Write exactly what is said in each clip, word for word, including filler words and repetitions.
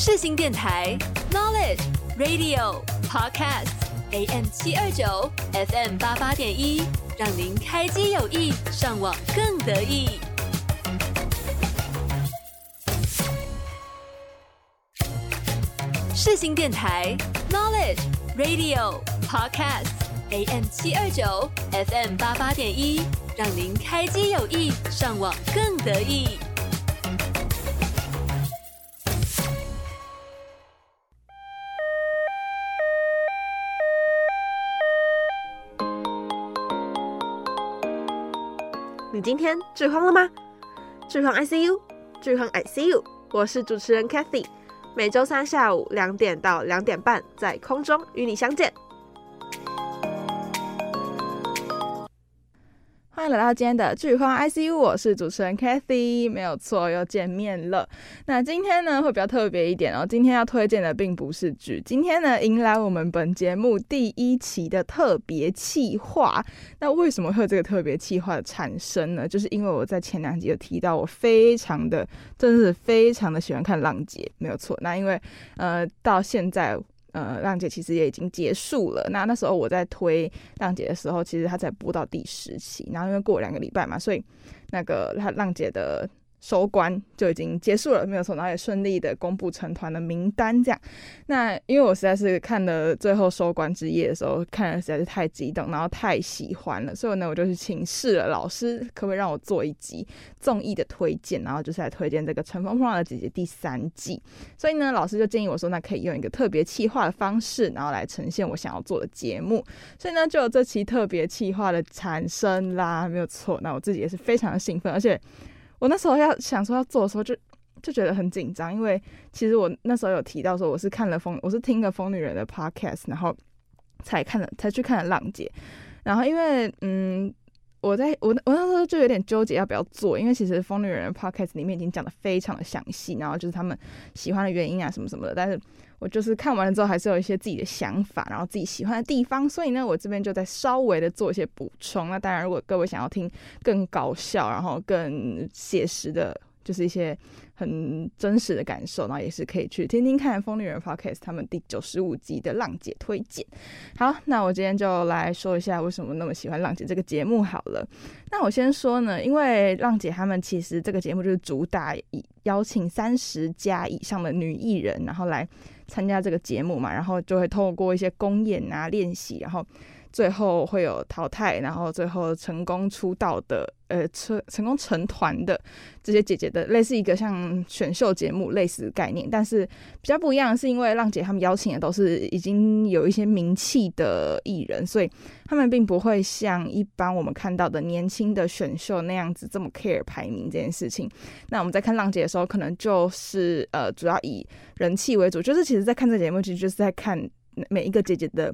世新电台 Knowledge Radio Podcast A M 七二九 F M 八八点一，让您开机有益，上网更得意。世新电台 Knowledge Radio Podcast A M 七二九 F M 八八点一，让您开机有益，上网更得意。你今天剧荒了吗？剧荒 I C U， 剧荒 I C U， 我是主持人 Cathy， 每周三下午两点到两点半在空中与你相见。欢迎来到今天的剧荒 I C U， 我是主持人 Kathy， 没有错，又见面了。那今天呢会比较特别一点哦，今天要推荐的并不是剧，今天呢迎来我们本节目第一期的特别企划。那为什么会有这个特别企划的产生呢？就是因为我在前两集有提到，我非常的，真的是非常的喜欢看浪姐，没有错。那因为呃到现在。呃，浪姐其实也已经结束了。那那时候我在推浪姐的时候，其实她才播到第十期，然后因为过两个礼拜嘛，所以那个她浪姐的收官就已经结束了，没有错。然后也顺利的公布成团的名单，这样。那因为我实在是看了最后收官之夜的时候，看的实在是太激动，然后太喜欢了，所以呢，我就去请示了老师，可不可以让我做一集综艺的推荐，然后就是来推荐这个《乘风破浪的姐姐》第三季。所以呢，老师就建议我说，那可以用一个特别企划的方式，然后来呈现我想要做的节目。所以呢，就有这期特别企划的产生啦，没有错。那我自己也是非常的兴奋，而且。我那时候要想说要做的时候就，就就觉得很紧张，因为其实我那时候有提到说我是看了疯，我是听了疯女人的 podcast， 然后才看了才去看了浪姐，然后因为嗯，我在我我那时候就有点纠结要不要做，因为其实疯女人的 podcast 里面已经讲得非常的详细，然后就是他们喜欢的原因啊什么什么的，但是我就是看完了之后还是有一些自己的想法，然后自己喜欢的地方，所以呢，我这边就再稍微的做一些补充。那当然，如果各位想要听更搞笑，然后更写实的，就是一些很真实的感受，然后也是可以去听听看《疯女人 Podcast》他们第九十五集的浪姐推荐。好，那我今天就来说一下为什么那么喜欢浪姐这个节目好了。那我先说呢，因为浪姐他们其实这个节目就是主打以邀请三十家以上的女艺人，然后来参加这个节目嘛，然后就会透过一些公演啊、练习，然后最后会有淘汰，然后最后成功出道的，呃，成成功成团的这些姐姐的，类似一个像选秀节目类似的概念，但是比较不一样的是，因为浪姐他们邀请的都是已经有一些名气的艺人，所以他们并不会像一般我们看到的年轻的选秀那样子这么 care 排名这件事情。那我们在看浪姐的时候，可能就是呃，主要以人气为主，就是其实在看这个节目，其实就是在看每一个姐姐的。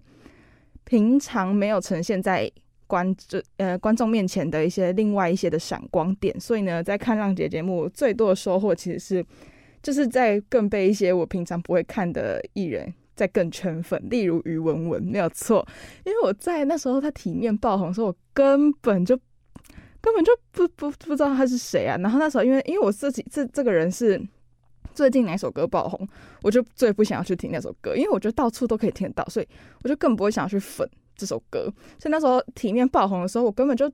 平常没有呈现在观众呃观众面前的一些另外一些的闪光点，所以呢，在看浪姐节目最多的收获其实是，就是在更被一些我平常不会看的艺人在更圈粉，例如于文文，没有错，因为我在那时候他体面爆红的时候，我根本就根本就不不不知道他是谁啊，然后那时候因为因为我自己这这个人是。最近哪首歌爆红，我就最不想要去听那首歌，因为我觉得到处都可以听得到，所以我就更不会想要去粉这首歌。所以那时候体面爆红的时候，我根本就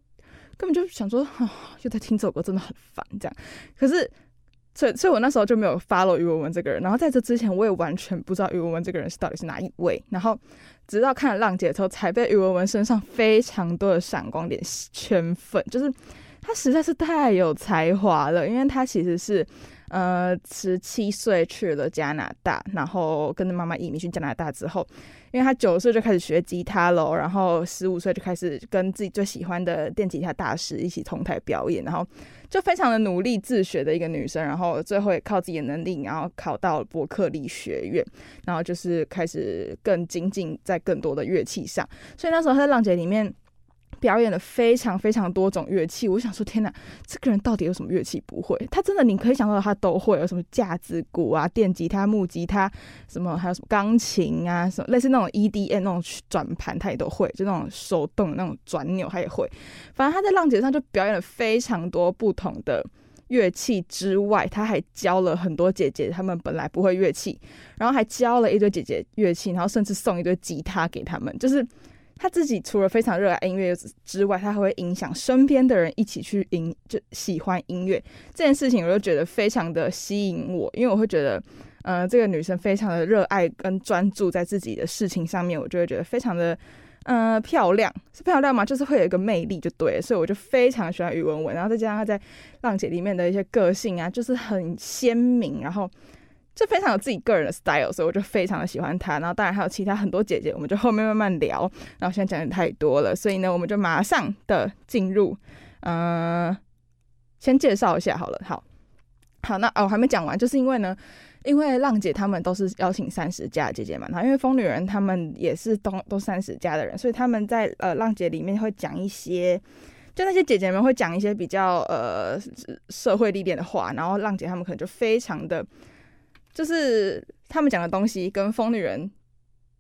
根本就想说，哦，又在听这首歌，真的很烦这样。可是，所以所以我那时候就没有 follow 于文文这个人。然后在这之前，我也完全不知道于文文这个人是到底是哪一位。然后直到看了浪姐之后，才被于文文身上非常多的闪光点圈粉，就是他实在是太有才华了，因为他其实是。呃，十七岁去了加拿大，然后跟着妈妈移民去加拿大之后，因为他九岁就开始学吉他喽，然后十五岁就开始跟自己最喜欢的电吉他大师一起同台表演，然后就非常的努力自学的一个女生，然后最后也靠自己的能力，然后考到伯克利学院，然后就是开始更精进在更多的乐器上，所以那时候他在浪姐里面。表演了非常非常多种乐器，我想说天哪，这个人到底有什么乐器不会？他真的你可以想到他都会，有什么架子鼓啊、电吉他、木吉他，什么还有什么钢琴啊，什么类似那种 E D M 那种转盘他也都会，就那种手动那种转钮他也会。反正他在浪姐上就表演了非常多不同的乐器之外，他还教了很多姐姐他们本来不会乐器，然后还教了一堆姐姐乐器，然后甚至送一堆吉他给他们。就是他自己除了非常热爱音乐之外，他还会影响身边的人一起去音就喜欢音乐这件事情，我就觉得非常的吸引我，因为我会觉得呃，这个女生非常的热爱跟专注在自己的事情上面，我就会觉得非常的呃漂亮，是漂亮吗？就是会有一个魅力就对了，所以我就非常喜欢于文文，然后再加上她在浪姐里面的一些个性啊，就是很鲜明，然后就非常有自己个人的 style， 所以我就非常的喜欢她。然后当然还有其他很多姐姐，我们就后面慢慢聊，然后现在讲的太多了，所以呢我们就马上的进入呃先介绍一下好了。好好，那、哦、我还没讲完，就是因为呢因为浪姐他们都是邀请三十加的姐姐嘛，然后因为疯女人他们也是都都三十加的人，所以他们在呃浪姐里面会讲一些，就那些姐姐们会讲一些比较呃社会历练的话，然后浪姐他们可能就非常的，就是他们讲的东西跟疯女人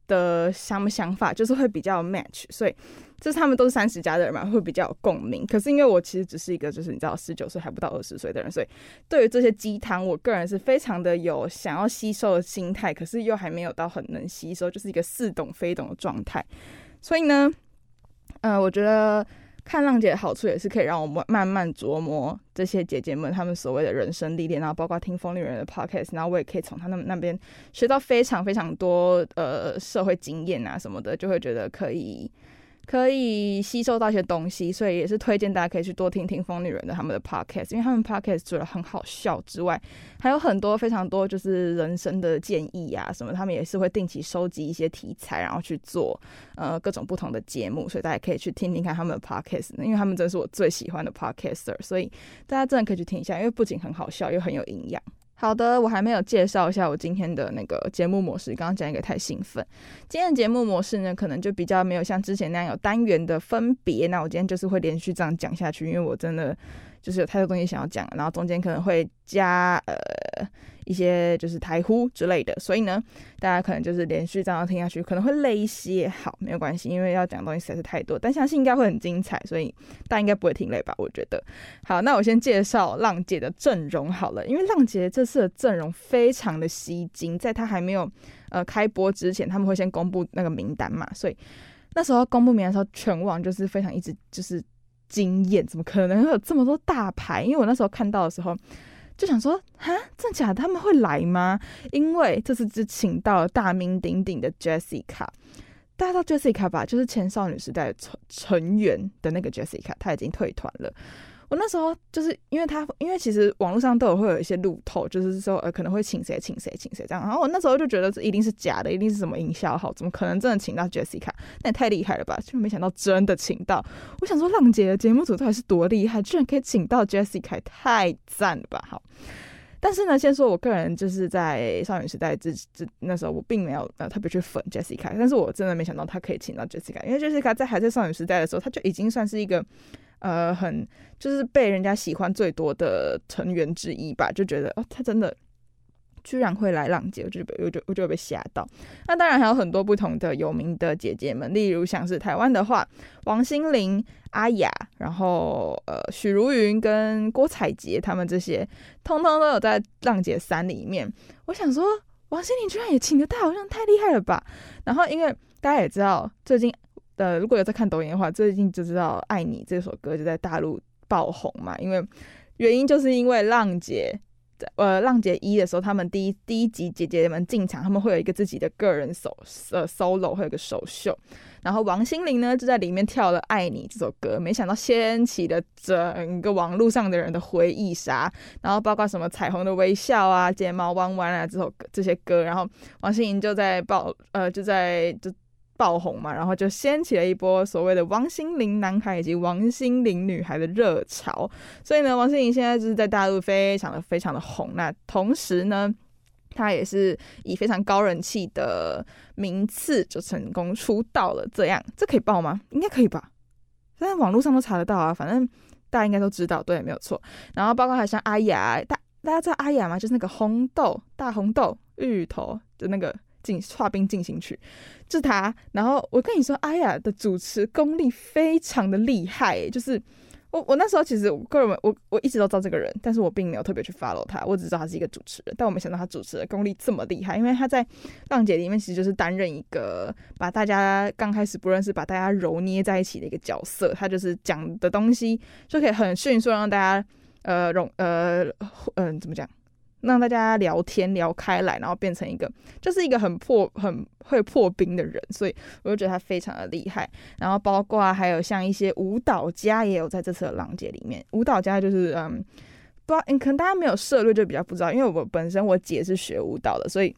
的想想法就是会比较 match， 所以就是他们都是三十加的人嘛，会比较有共鸣。可是因为我其实只是一个就是你知道十九岁还不到二十岁的人，所以对于这些鸡汤，我个人是非常的有想要吸收的心态，可是又还没有到很能吸收，就是一个似懂非懂的状态。所以呢，呃，我觉得看浪姐的好处也是可以让我慢慢琢磨这些姐姐们她们所谓的人生历练，然后包括听疯女人的 podcast， 然后我也可以从她们那边学到非常非常多呃社会经验啊什么的，就会觉得可以可以吸收到一些东西，所以也是推荐大家可以去多听听疯女人的他们的 podcast， 因为他们 podcast 除了很好笑之外，还有很多非常多就是人生的建议啊什么，他们也是会定期收集一些题材，然后去做呃各种不同的节目，所以大家可以去听听看他们的 podcast， 因为他们真的是我最喜欢的 podcaster， 所以大家真的可以去听一下，因为不仅很好笑又很有营养。好的，我还没有介绍一下我今天的那个节目模式，刚刚讲一个太兴奋。今天的节目模式呢，可能就比较没有像之前那样有单元的分别，那我今天就是会连续这样讲下去，因为我真的就是有太多东西想要讲，然后中间可能会加呃一些就是台呼之类的，所以呢大家可能就是连续这样听下去可能会累一些，好没有关系，因为要讲的东西实在是太多，但相信应该会很精彩，所以大家应该不会听累吧，我觉得。好，那我先介绍浪姐的阵容好了，因为浪姐这次的阵容非常的吸睛，在她还没有呃开播之前他们会先公布那个名单嘛，所以那时候公布名单的时候全网就是非常一直就是惊艳，怎么可能会有这么多大牌，因为我那时候看到的时候就想说哈，真的假的，他们会来吗？因为这次就请到了大名鼎鼎的 Jessica， 大家知道 Jessica 吧，就是前少女时代成员的那个 Jessica， 她已经退团了。我那时候就是因为她，因为其实网络上都有会有一些路透，就是说呃可能会请谁请谁请谁这样，然后我那时候就觉得这一定是假的，一定是什么营销号，怎么可能真的请到 Jessica？ 那也太厉害了吧！就没想到真的请到。我想说浪姐的节目组到底是多厉害，居然可以请到 Jessica， 太赞了吧！好，但是呢，先说我个人就是在少女时代之之那时候，我并没有呃特别去粉 Jessica， 但是我真的没想到她可以请到 Jessica， 因为 Jessica 在还在少女时代的时候，她就已经算是一个。呃，很就是被人家喜欢最多的成员之一吧，就觉得哦，他真的居然会来浪姐，我就我就我就被吓到。那当然还有很多不同的有名的姐姐们，例如像是台湾的话，王心凌、阿雅，然后呃许茹芸跟郭采洁，他们这些通通都有在浪姐三里面。我想说，王心凌居然也请得到，好像太厉害了吧。然后因为大家也知道，最近。呃，如果有在看抖音的话，最近就知道《爱你》这首歌就在大陆爆红嘛，因为原因就是因为浪姐，呃，浪姐一的时候，他们第一第一集姐姐们进场，他们会有一个自己的个人手呃 solo， 会有一个首秀，然后王心凌呢就在里面跳了《爱你》这首歌，没想到掀起了整个网络上的人的回忆杀，然后包括什么《彩虹的微笑》啊、《睫毛弯弯》啊这首这些歌，然后王心凌就在爆呃就在就。爆红嘛，然后就掀起了一波所谓的王心凌男孩以及王心凌女孩的热潮，所以呢，王心凌现在就是在大陆非常的非常的红。那同时呢，她也是以非常高人气的名次就成功出道了。这样，这可以爆吗？应该可以吧？但网络上都查得到啊，反正大家应该都知道，对，没有错。然后包括还像阿雅，大大家知道阿雅吗？就是那个红豆大红豆芋头的那个。进化冰进行曲就是他，然后我跟你说阿雅的主持功力非常的厉害，就是我我那时候其实我个人我我一直都知道这个人，但是我并没有特别去 follow 他，我只知道他是一个主持人，但我没想到他主持的功力这么厉害，因为他在浪姐里面其实就是担任一个把大家刚开始不认识，把大家揉捏在一起的一个角色，他就是讲的东西就可以很迅速让大家呃融呃嗯、呃、怎么讲，让大家聊天聊开来，然后变成一个就是一个很破很会破冰的人，所以我就觉得他非常的厉害。然后包括还有像一些舞蹈家也有在这次的浪姐里面，舞蹈家就是嗯，不知道可能大家没有涉猎就比较不知道，因为我本身我姐是学舞蹈的，所以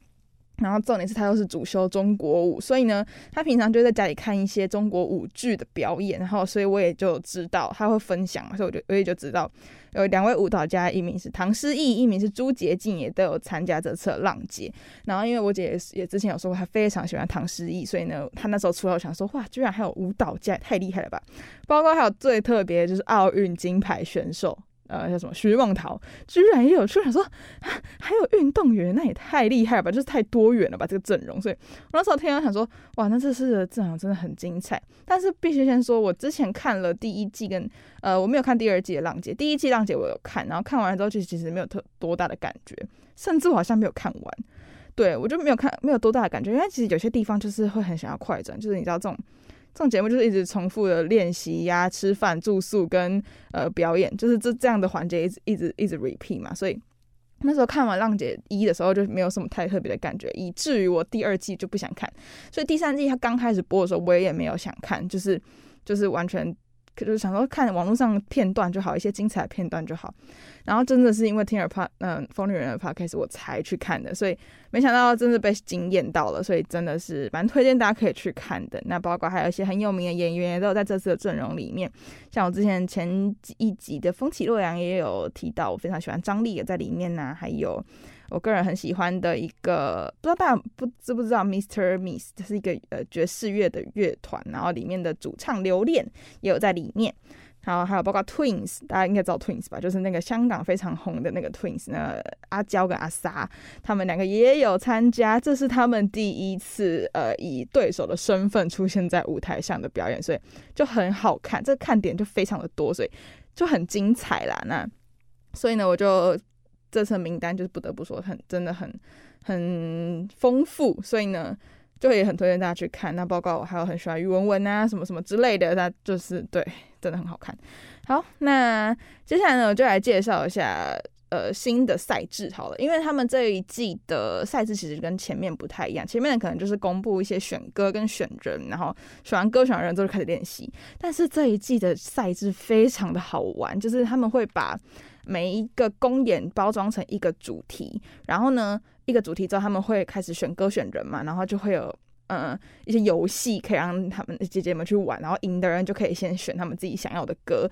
然后重点是她又是主修中国舞，所以呢她平常就在家里看一些中国舞剧的表演，然后所以我也就知道她会分享嘛，所以我就我也就知道有两位舞蹈家，一名是唐诗逸，一名是朱洁静，也都有参加这次的浪姐。然后因为我姐 也, 也之前有说过她非常喜欢唐诗逸，所以呢她那时候出来我想说哇居然还有舞蹈家，太厉害了吧。包括还有最特别的就是奥运金牌选手呃，叫什么徐梦桃，居然也有，居然说还有运动员，那也太厉害了吧，就是太多元了吧这个阵容。所以我那时候听到想说，哇，那这次的阵容真的很精彩。但是必须先说，我之前看了第一季跟呃，我没有看第二季的浪姐，第一季浪姐我有看，然后看完了之后就其实没有特多大的感觉，甚至我好像没有看完，对我就没有看没有多大的感觉，因为其实有些地方就是会很想要快转，就是你知道这种。这种节目就是一直重复的练习呀、吃饭、住宿跟呃表演，就是这这样的环节一直一直一直 repeat 嘛，所以那时候看完浪姐一的时候就没有什么太特别的感觉，以至于我第二季就不想看，所以第三季它刚开始播的时候我也没有想看，就是就是完全就是想说看网络上片段就好，一些精彩的片段就好。然后真的是因为听了《嗯疯女人的 Podcast》我才去看的，所以没想到真的被惊艳到了，所以真的是蛮推荐大家可以去看的。那包括还有一些很有名的演员也都有在这次的阵容里面，像我之前前一集的《风起洛阳》也有提到，我非常喜欢张力也在里面呐、啊，还有。我个人很喜欢的一个，不知道大家不知不知道 ，Mister Miss， 这是一个呃爵士乐的乐团，然后里面的主唱刘恋也有在里面，然后还有包括 Twins， 大家应该知道 Twins 吧，就是那个香港非常红的那个 Twins， 那阿娇跟阿莎他们两个也有参加，这是他们第一次呃以对手的身份出现在舞台上的表演，所以就很好看，这看点就非常的多，所以就很精彩啦。那所以呢，我就。这层名单就是不得不说很真的很很丰富，所以呢就也很推荐大家去看。那包括我还有很喜欢于文文啊什么什么之类的，那就是对真的很好看。好，那接下来呢我就来介绍一下呃新的赛制好了，因为他们这一季的赛制其实跟前面不太一样，前面可能就是公布一些选歌跟选人，然后选完歌选完人之后就开始练习，但是这一季的赛制非常的好玩，就是他们会把每一个公演包装成一个主题，然后呢一个主题之后他们会开始选歌选人嘛，然后就会有嗯一些游戏可以让他们姐姐们去玩，然后赢的人就可以先选他们自己想要的歌。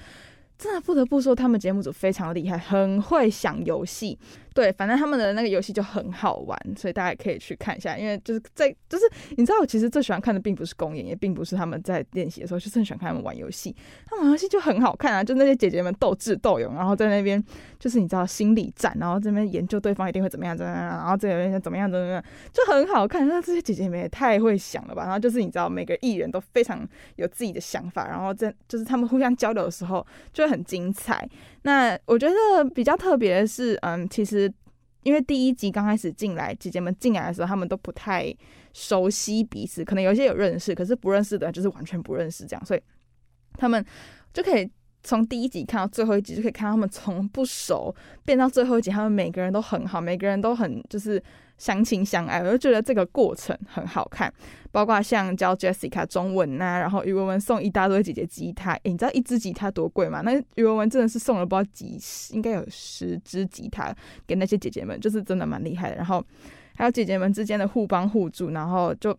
真的不得不说他们节目组非常厉害，很会想游戏，对，反正他们的那个游戏就很好玩，所以大家也可以去看一下。因为就是在就是你知道我其实最喜欢看的并不是公演，也并不是他们在练习的时候，就是很喜欢看他们玩游戏，他们玩游戏就很好看啊，就那些姐姐们斗智斗勇，然后在那边就是你知道心理战，然后这边研究对方一定会怎么样怎么样，然后这边怎么样怎么样，就很好看。那这些姐姐们也太会想了吧，然后就是你知道每个艺人都非常有自己的想法，然后在就是他们互相交流的时候就很精彩。那我觉得比较特别的是，嗯，其实因为第一集刚开始进来，姐姐们进来的时候，他们都不太熟悉彼此，可能有些有认识，可是不认识的就是完全不认识这样，所以他们就可以从第一集看到最后一集，就可以看到他们从不熟变到最后一集，他们每个人都很好，每个人都很就是。相亲相爱，我就觉得这个过程很好看，包括像教 Jessica 中文啊，然后于文文送一大堆姐姐吉他、欸、你知道一支吉他多贵吗？那于文文真的是送了不知道几应该有十支吉他给那些姐姐们，就是真的蛮厉害的。然后还有姐姐们之间的互帮互助，然后就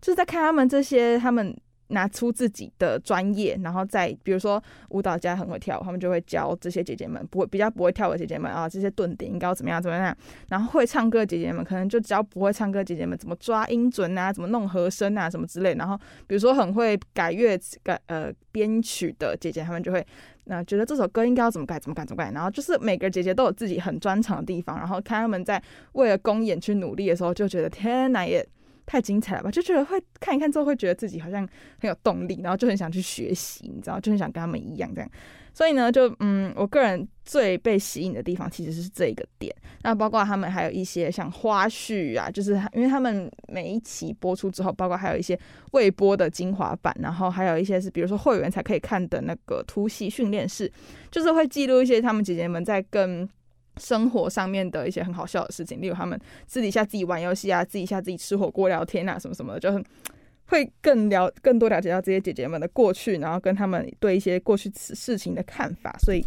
就是在看他们这些他们拿出自己的专业，然后再比如说舞蹈家很会跳舞，他们就会教这些姐姐们不会比较不会跳舞的姐姐们啊，这些顿点应该要怎么样怎么样，然后会唱歌的姐姐们可能就教不会唱歌的姐姐们怎么抓音准啊，怎么弄和声啊什么之类，然后比如说很会改乐改呃编曲的姐姐，他们就会那、呃、觉得这首歌应该要怎么改怎么改怎么改，然后就是每个姐姐都有自己很专长的地方，然后看他们在为了公演去努力的时候，就觉得天哪也太精彩了吧，就觉得会看一看之后会觉得自己好像很有动力，然后就很想去学习，你知道，就很想跟他们一样这样。所以呢，就嗯，我个人最被吸引的地方其实是这个点。那包括他们还有一些像花絮啊，就是因为他们每一期播出之后，包括还有一些未播的精华版，然后还有一些是比如说会员才可以看的那个突袭训练室，就是会记录一些他们姐姐们在跟生活上面的一些很好笑的事情，例如他们私底下自己玩游戏啊，私底下自己吃火锅聊天啊，什么什么的，就很会更了更多了解到这些姐姐们的过去，然后跟他们对一些过去事情的看法，所以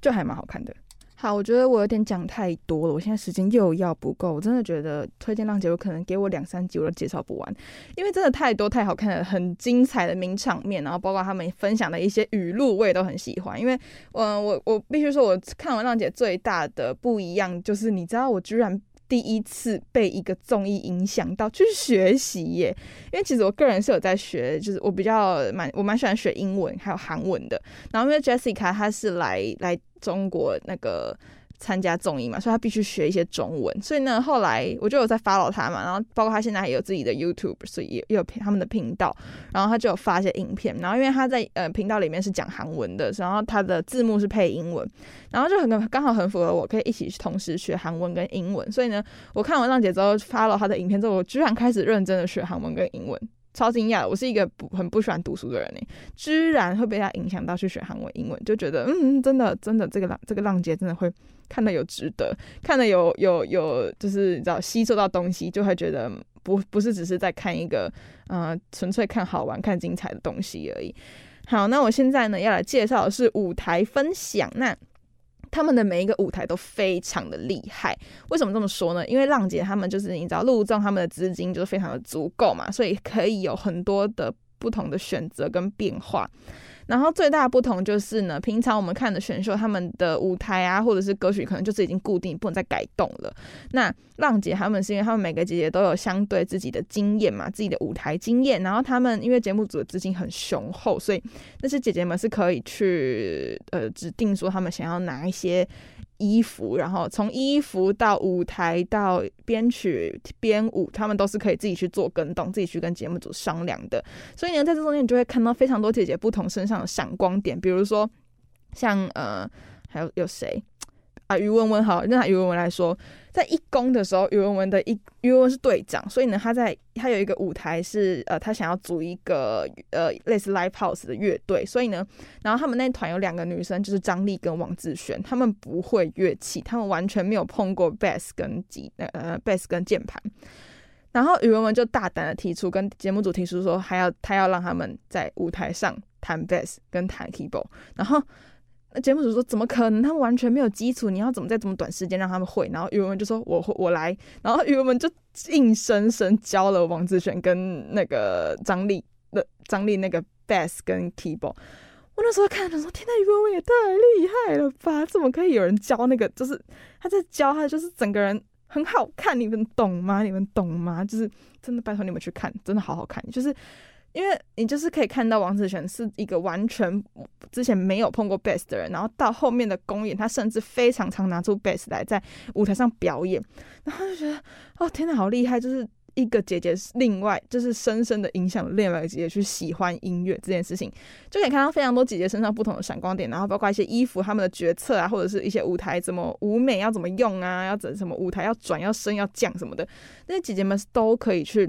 就还蛮好看的。好，我觉得我有点讲太多了，我现在时间又要不够，我真的觉得推荐浪姐有可能给我两三集我都介绍不完，因为真的太多太好看了，很精彩的名场面，然后包括他们分享的一些语录我也都很喜欢。因为、呃、我我必须说我看完浪姐最大的不一样就是你知道我居然第一次被一个综艺影响到去学习耶，因为其实我个人是有在学，就是我比较蛮我蛮喜欢学英文还有韩文的。然后因为 Jessica 她是来来中国那个参加综艺嘛，所以她必须学一些中文。所以呢，后来我就有在 follow 她嘛，然后包括她现在也有自己的 YouTube， 所以也有他们的频道，然后她就有发一些影片。然后因为她在呃频道里面是讲韩文的，然后她的字幕是配英文，然后就很刚好很符合我可以一起同时学韩文跟英文。所以呢，我看完浪姐之后 follow 她的影片之后，我居然开始认真的学韩文跟英文。超惊讶的，我是一个不很不喜欢读书的人，居然会被他影响到去学韩文英文，就觉得嗯，真的真的这个浪这个浪姐真的会看得有值得，看得有有有就是你知道吸收到东西，就会觉得不不是只是在看一个呃纯粹看好玩看精彩的东西而已。好，那我现在呢要来介绍的是舞台分享，那他们的每一个舞台都非常的厉害，为什么这么说呢？因为浪姐他们就是你知道陆众他们的资金就是非常的足够嘛，所以可以有很多的不同的选择跟变化。然后最大的不同就是呢，平常我们看的选秀他们的舞台啊或者是歌曲可能就是已经固定不能再改动了，那浪姐他们是因为他们每个姐姐都有相对自己的经验嘛，自己的舞台经验，然后他们因为节目组的资金很雄厚，所以那些姐姐们是可以去呃指定说他们想要拿一些衣服，然后从衣服到舞台到编曲编舞，他们都是可以自己去做跟动，自己去跟节目组商量的。所以呢，在这中间你就会看到非常多姐姐不同身上的闪光点，比如说像呃还有有谁啊，于文文好，那于文文来说，在一公的时候，于文文的一于文文是队长，所以呢，他在他有一个舞台是呃，他想要组一个呃类似 live house 的乐队，所以呢，然后他们那团有两个女生，就是张丽跟王志璇，他们不会乐器，他们完全没有碰过 bass 跟吉呃 bass 跟键盘。然后于文文就大胆的提出，跟节目组提出说，还要他要让他们在舞台上弹 bass 跟弹 keyboard， 然后。节目组说怎么可能，他们完全没有基础，你要怎么在这么短时间让他们会，然后于文文就说我我来，然后于文文就硬生生教了王志璇跟那个张力的张力那个 bass 跟 keyboard。 我那时候看着说天哪，于文文也太厉害了吧，怎么可以有人教那个，就是他在教他就是整个人很好看，你们懂吗？你们懂吗？就是真的拜托你们去看，真的好好看，就是因为你就是可以看到王子璇是一个完全之前没有碰过 bass 的人，然后到后面的公演他甚至非常常拿出 bass 来在舞台上表演，然后就觉得哦天哪好厉害，就是一个姐姐另外就是深深的影响另外一个姐姐去喜欢音乐这件事情，就可以看到非常多姐姐身上不同的闪光点，然后包括一些衣服他们的决策啊，或者是一些舞台怎么舞美要怎么用啊，要怎什么舞台要转要升要降什么的，那些姐姐们都可以去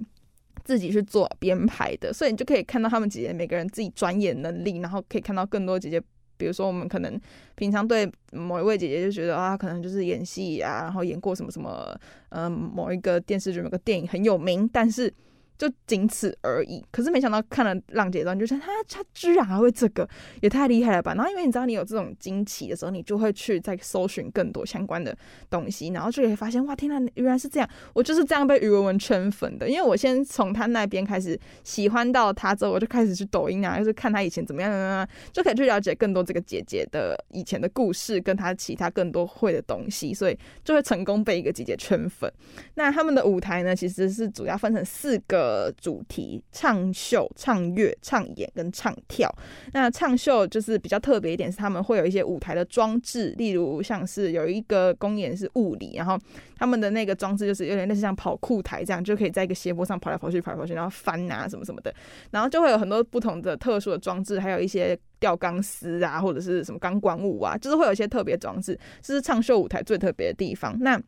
自己去做编排的，所以你就可以看到他们姐姐每个人自己专业能力，然后可以看到更多姐姐，比如说我们可能平常对某一位姐姐就觉得啊，可能就是演戏啊，然后演过什么什么，嗯、呃，某一个电视剧、某个电影很有名，但是就仅此而已。可是没想到看了浪姐之后，你就觉得她她居然还会这个，也太厉害了吧！然后因为你知道你有这种惊奇的时候，你就会去再搜寻更多相关的东西，然后就可以发现哇，天哪，原来是这样！我就是这样被于文文圈粉的，因为我先从她那边开始喜欢到她之后，我就开始去抖音啊，就是看她以前怎么样啊，就可以去了解更多这个姐姐的以前的故事，跟她其他更多会的东西，所以就会成功被一个姐姐圈粉。那他们的舞台呢，其实是主要分成四个。个主题，唱秀、唱乐、唱演跟唱跳。那唱秀就是比较特别一点，是他们会有一些舞台的装置，例如像是有一个公演是物理，然后他们的那个装置就是有点类似像跑酷台这样，就可以在一个斜坡上跑来跑去跑来跑去，然后翻啊什么什么的，然后就会有很多不同的特殊的装置，还有一些吊钢丝啊或者是什么钢管舞啊，就是会有一些特别装置，这是唱秀舞台最特别的地方。那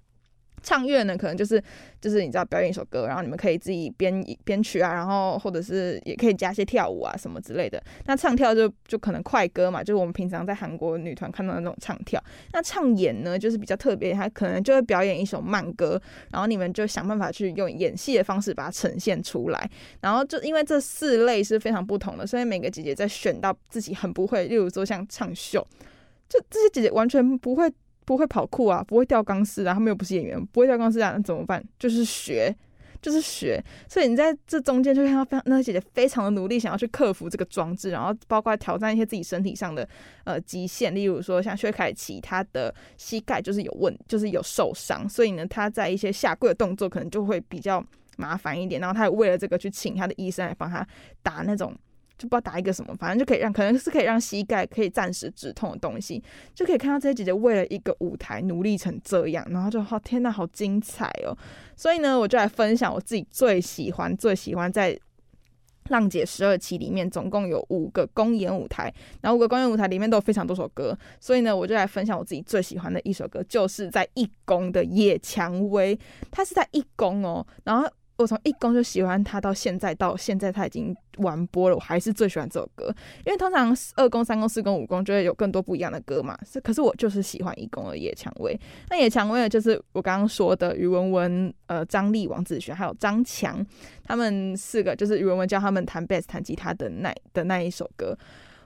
唱乐呢，可能就是就是你知道表演一首歌，然后你们可以自己编编曲啊，然后或者是也可以加些跳舞啊什么之类的。那唱跳就就可能快歌嘛，就是我们平常在韩国女团看到的那种唱跳。那唱演呢，就是比较特别，它可能就会表演一首慢歌，然后你们就想办法去用演戏的方式把它呈现出来。然后就因为这四类是非常不同的，所以每个姐姐在选到自己很不会，例如说像唱秀，就这些姐姐完全不会。不会跑酷啊，不会吊钢丝啊，他们又不是演员，不会吊钢丝啊，那怎么办？就是学，就是学。所以你在这中间就看到非常那姐姐非常的努力，想要去克服这个装置，然后包括挑战一些自己身体上的呃极限，例如说像薛凯琪，她的膝盖就是有问，就是有受伤，所以呢，她在一些下跪的动作可能就会比较麻烦一点，然后她也为了这个去请她的医生来帮她打那种。就不知道打一个什么，反正就可以让可能是可以让膝盖可以暂时止痛的东西，就可以看到这些姐姐为了一个舞台努力成这样，然后就好天哪，好精彩哦！所以呢，我就来分享我自己最喜欢最喜欢在浪姐十二期里面，总共有五个公演舞台，然后五个公演舞台里面都有非常多首歌，所以呢，我就来分享我自己最喜欢的一首歌，就是在一公的《野蔷薇》，它是在一公哦，然后。我从一公就喜欢他到现在，到现在他已经完播了，我还是最喜欢这首歌。因为通常二公、三公、四公、五公就会有更多不一样的歌嘛，可是我就是喜欢一公的《野蔷薇》。那《野蔷薇》就是我刚刚说的于文文、呃张力、王子璇还有张强，他们四个就是于文文教他们弹 bass、弹吉他的那的那一首歌。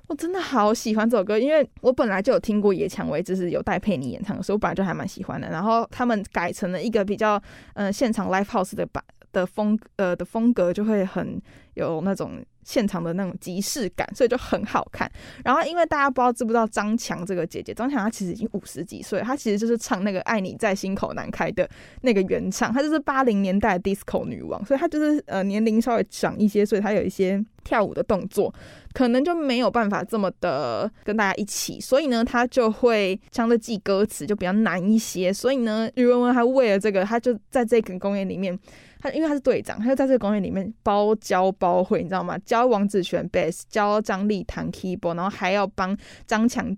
我真的好喜欢这首歌，因为我本来就有听过《野蔷薇》，就是有戴佩妮演唱的，所以我本来就还蛮喜欢的。然后他们改成了一个比较呃现场 live house 的版。的风呃的风格就会很有那种现场的那种即视感，所以就很好看。然后因为大家不知道知不知道张强这个姐姐，张强她其实已经五十几岁，她其实就是唱那个《爱你在心口难开》的那个原唱，她就是八零年代的 disco 女王，所以她就是呃年龄稍微长一些，所以她有一些跳舞的动作可能就没有办法这么的跟大家一起，所以呢她就会唱的记歌词就比较难一些，所以呢于文文她为了这个，她就在这个公演里面。他因为他是队长，他就在这个公演里面包教包会，你知道吗？教王子璇 bass， 教张力弹 keyboard， 然后还要帮张强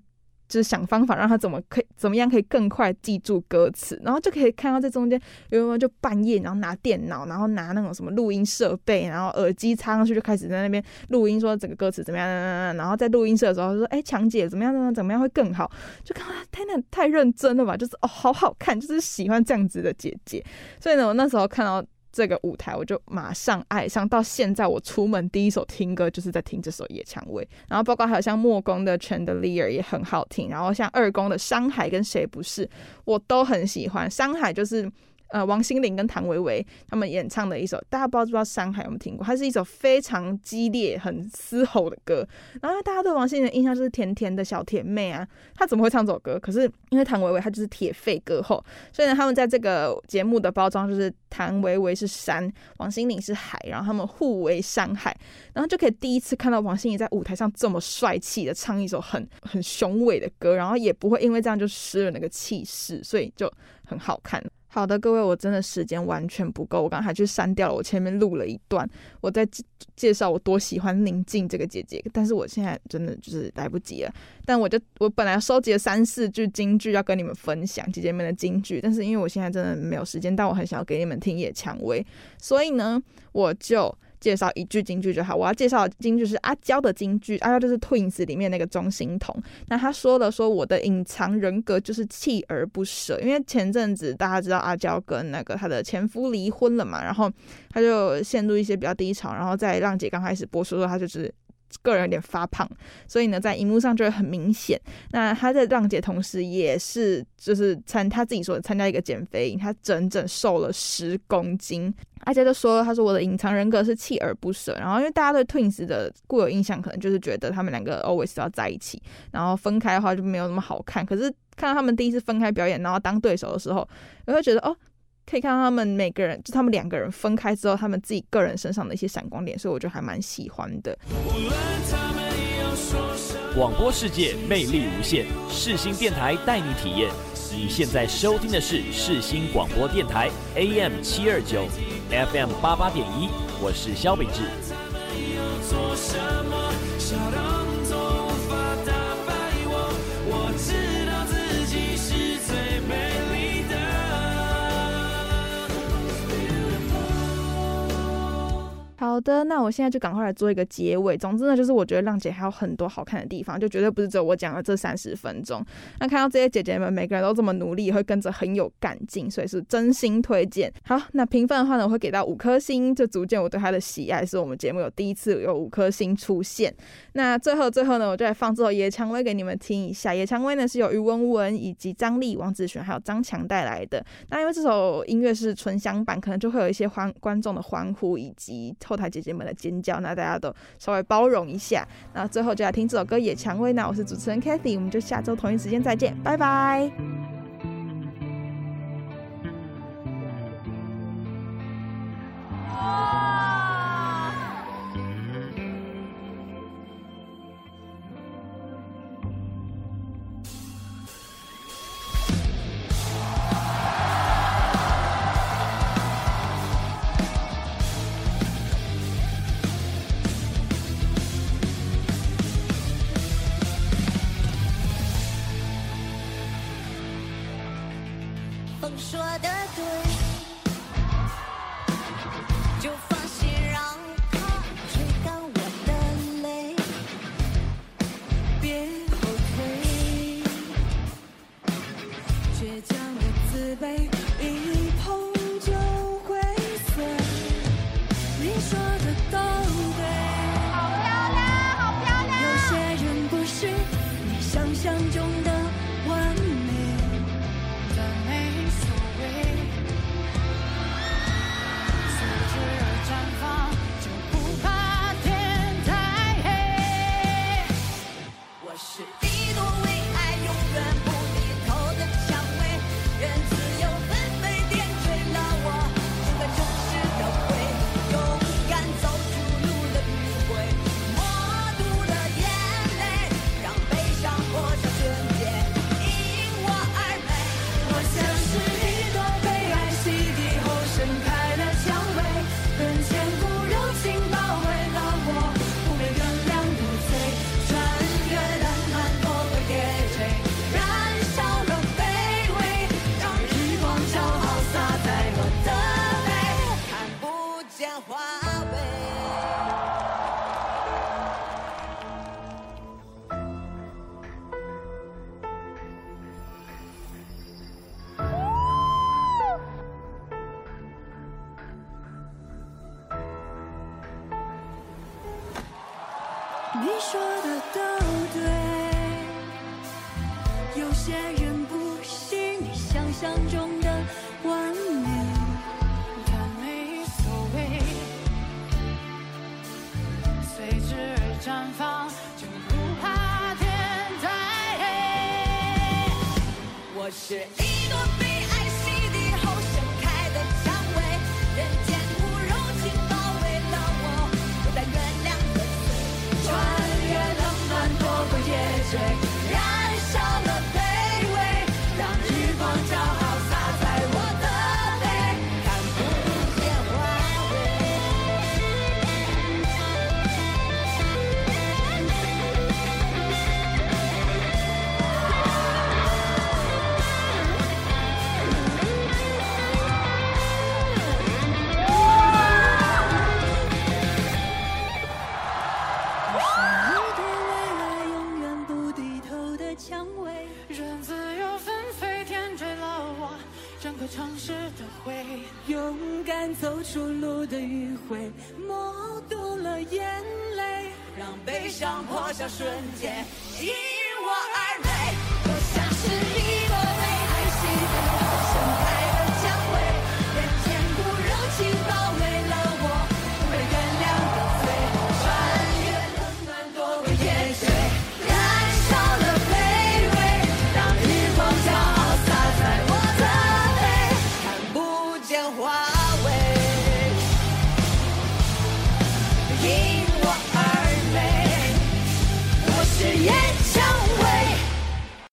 就是想方法让他怎么可以怎么样可以更快记住歌词，然后就可以看到这中间有没有就半夜然后拿电脑，然后拿那种什么录音设备，然后耳机插上去就开始在那边录音，说整个歌词怎么样，然后在录音室的时候就说哎强姐怎么样怎么样怎么样会更好，就看到太太认真了吧，就是哦好好看，就是喜欢这样子的姐姐，所以呢我那时候看到。这个舞台我就马上爱上，到现在我出门第一首听歌就是在听这首《野蔷薇》，然后包括还有像莫宫的《Chandelier》也很好听，然后像二宫的《山海》跟《谁不是》我都很喜欢。《山海》就是呃王心凌跟谭维维他们演唱的一首，大家不知道知不知道《山海》有没有听过？它是一首非常激烈、很嘶吼的歌。然后大家对王心凌的印象就是甜甜的小甜妹啊，她怎么会唱这首歌？可是因为谭维维她就是铁肺歌后，所以呢，他们在这个节目的包装就是谭维维是山，王心凌是海，然后他们互为山海，然后就可以第一次看到王心凌在舞台上这么帅气的唱一首很很雄伟的歌，然后也不会因为这样就失了那个气势，所以就很好看。好的，各位，我真的时间完全不够，我刚才去删掉了我前面录了一段，我在介绍我多喜欢宁静这个姐姐，但是我现在真的就是来不及了。但我就我本来收集了三四句金句要跟你们分享姐姐们的金句，但是因为我现在真的没有时间，但我很想要给你们听《野蔷薇》，所以呢，我就。介绍一句金句就好，我要介绍的金句是阿娇的金句，阿娇就是 Twins 里面那个钟欣桐，那她说了说我的隐藏人格就是锲而不舍，因为前阵子大家知道阿娇跟那个她的前夫离婚了嘛，然后她就陷入一些比较低潮，然后在浪姐刚开始播出的时候她就是个人有点发胖，所以呢在荧幕上就会很明显，那她在浪姐同时也是就是参她自己说参加一个减肥营，她整整瘦了十公斤，阿娇就说了，她说我的隐藏人格是锲而不舍，然后因为大家对 Twins 的固有印象可能就是觉得他们两个 always 要在一起，然后分开的话就没有那么好看，可是看到他们第一次分开表演然后当对手的时候，我会觉得哦可以看到他们每个人，就他们两个人分开之后，他们自己个人身上的一些闪光点，所以我觉得还蛮喜欢的。广播世界魅力无限，世新电台带你体验。你现在收听的是世新广播电台 A M 七二九 F M 八八点一，我是萧秉治。好的，那我现在就赶快来做一个结尾。总之呢，就是我觉得浪姐还有很多好看的地方，就绝对不是只有我讲的这三十分钟。那看到这些姐姐们每个人都这么努力，也会跟着很有干劲，所以是真心推荐。好，那评分的话呢，我会给到五颗星，就足见我对她的喜爱，是我们节目有第一次有五颗星出现。那最后最后呢，我就来放这首《野蔷薇》给你们听一下。《野蔷薇》呢是由于文文以及张力、王子璇还有张强带来的。那因为这首音乐是纯享版，可能就会有一些欢观众的欢呼以及后台姐姐们的尖叫，那大家都稍微包容一下。那最后就来听这首歌《野蔷薇》。那我是主持人 Cathy， 我们就下周同一时间再见，拜拜。电话。